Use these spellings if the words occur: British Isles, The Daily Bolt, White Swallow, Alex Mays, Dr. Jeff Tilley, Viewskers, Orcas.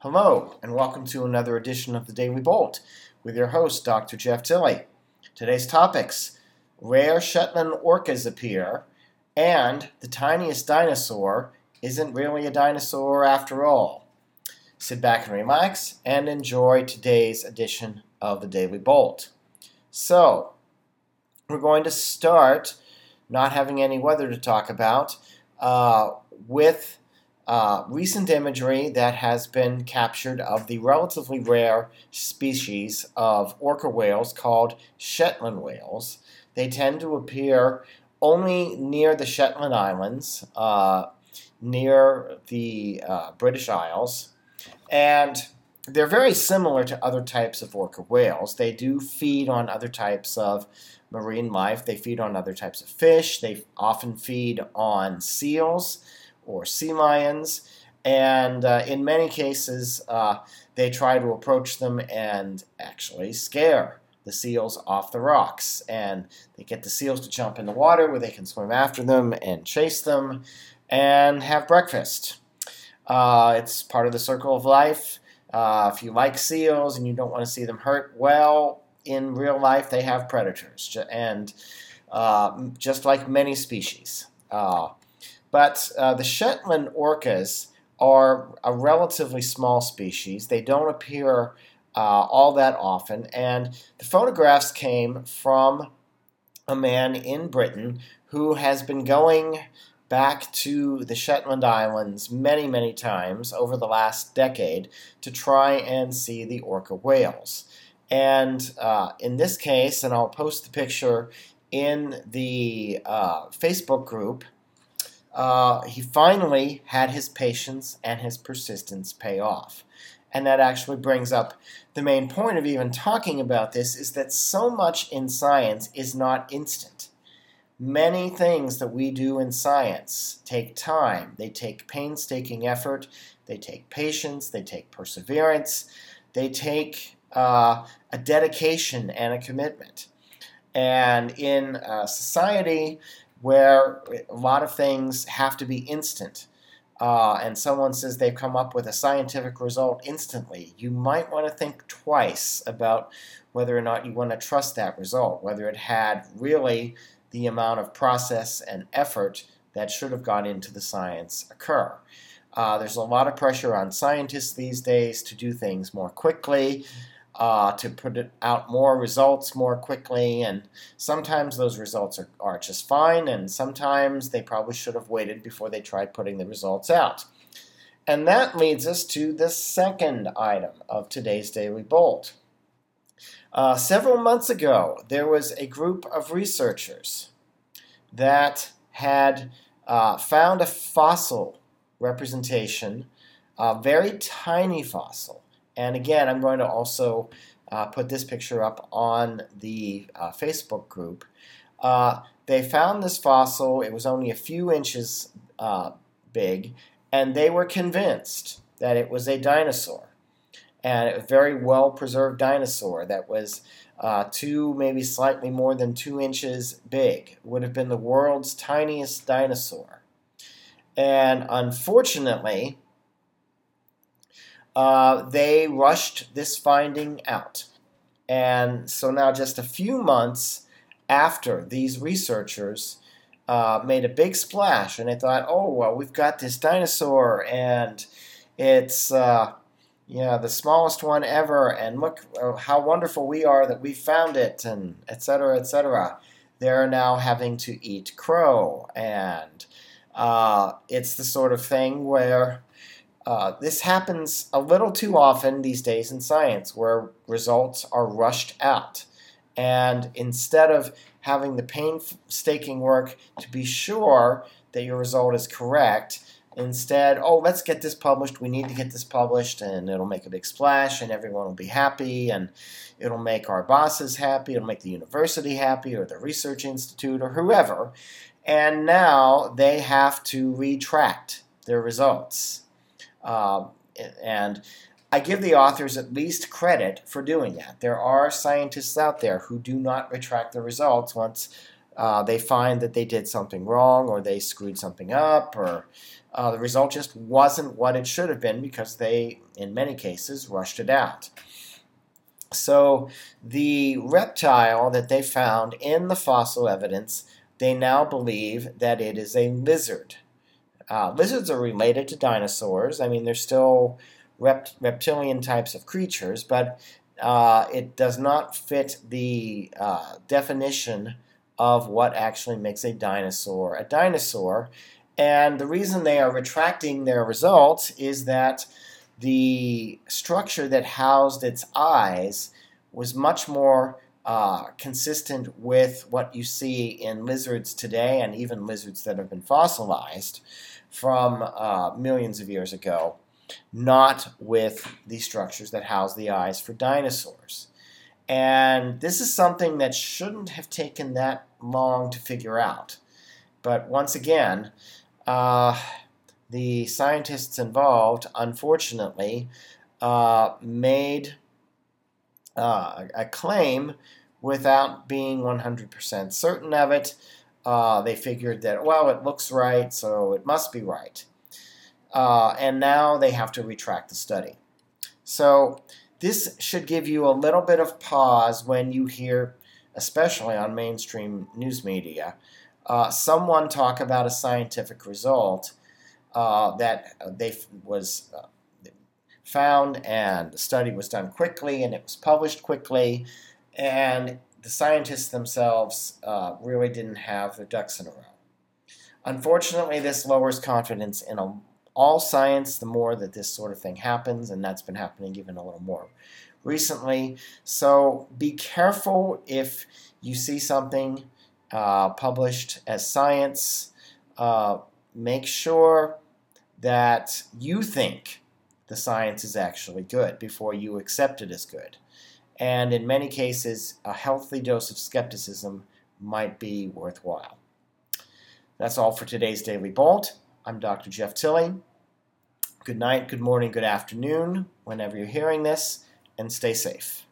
Hello, and welcome to another edition of The Daily Bolt with your host, Dr. Jeff Tilley. Today's topics, rare Shetland orcas appear, and the tiniest dinosaur isn't really a dinosaur after all. Sit back and relax and enjoy today's edition of The Daily Bolt. So, we're going to start, not having any weather to talk about, with recent imagery that has been captured of the relatively rare species of orca whales called Shetland whales. They tend to appear only near the Shetland Islands, near the British Isles, and they're very similar to other types of orca whales. They do feed on other types of marine life. They feed on other types of fish. They often feed on seals or sea lions, and in many cases they try to approach them and actually scare the seals off the rocks, and they get the seals to jump in the water where they can swim after them and chase them and have breakfast. It's part of the circle of life. If you like seals and you don't want to see them hurt, well, in real life they have predators, and just like many species. But the Shetland orcas are a relatively small species. They don't appear all that often. And the photographs came from a man in Britain who has been going back to the Shetland Islands many, many times over the last decade to try and see the orca whales. And in this case, and I'll post the picture in the Facebook group, he finally had his patience and his persistence pay off. And that actually brings up the main point of even talking about this, is that so much in science is not instant. Many things that we do in science take time. They take painstaking effort. They take patience. They take perseverance. They take a dedication and a commitment. And in society, where a lot of things have to be instant, and someone says they've come up with a scientific result instantly, you might want to think twice about whether or not you want to trust that result, whether it had really the amount of process and effort that should have gone into the science occur. There's a lot of pressure on scientists these days to do things more quickly, to put out more results more quickly, and sometimes those results are just fine, and sometimes they probably should have waited before they tried putting the results out. And that leads us to the second item of today's Daily Bolt. Several months ago, there was a group of researchers that had found a fossil representation, a very tiny fossil. And again, I'm going to also put this picture up on the Facebook group. They found this fossil. It was only a few inches big, and they were convinced that it was a dinosaur, and a very well-preserved dinosaur that was maybe slightly more than 2 inches big. It would have been the world's tiniest dinosaur. And unfortunately, they rushed this finding out. And so now, just a few months after these researchers made a big splash, and they thought, oh, well, we've got this dinosaur, and it's the smallest one ever, and look how wonderful we are that we found it, and et cetera, et cetera. They're now having to eat crow, and it's the sort of thing where this happens a little too often these days in science, where results are rushed out. And instead of having the painstaking work to be sure that your result is correct, instead, oh, let's get this published, we need to get this published, and it'll make a big splash, and everyone will be happy, and it'll make our bosses happy, it'll make the university happy, or the research institute, or whoever. And now they have to retract their results. And I give the authors at least credit for doing that. There are scientists out there who do not retract the results once They find that they did something wrong or they screwed something up or the result just wasn't what it should have been because they, in many cases, rushed it out. So the reptile that they found in the fossil evidence, they now believe that it is a lizard. Lizards are related to dinosaurs. I mean, they're still reptilian types of creatures, but it does not fit the definition of what actually makes a dinosaur a dinosaur. And the reason they are retracting their results is that the structure that housed its eyes was much more consistent with what you see in lizards today and even lizards that have been fossilized from millions of years ago, not with the structures that house the eyes for dinosaurs. And this is something that shouldn't have taken that long to figure out. But once again, the scientists involved, unfortunately, made a claim without being 100% certain of it. They figured that, well, it looks right, so it must be right. And now they have to retract the study. So this should give you a little bit of pause when you hear, especially on mainstream news media, someone talk about a scientific result that was found and the study was done quickly and it was published quickly and the scientists themselves really didn't have their ducks in a row. Unfortunately, this lowers confidence in all science, the more that this sort of thing happens, and that's been happening even a little more recently. So be careful if you see something published as science. Make sure that you think the science is actually good before you accept it as good. And in many cases, a healthy dose of skepticism might be worthwhile. That's all for today's Daily Bolt. I'm Dr. Jeff Tilley. Good night, good morning, good afternoon, whenever you're hearing this, and stay safe.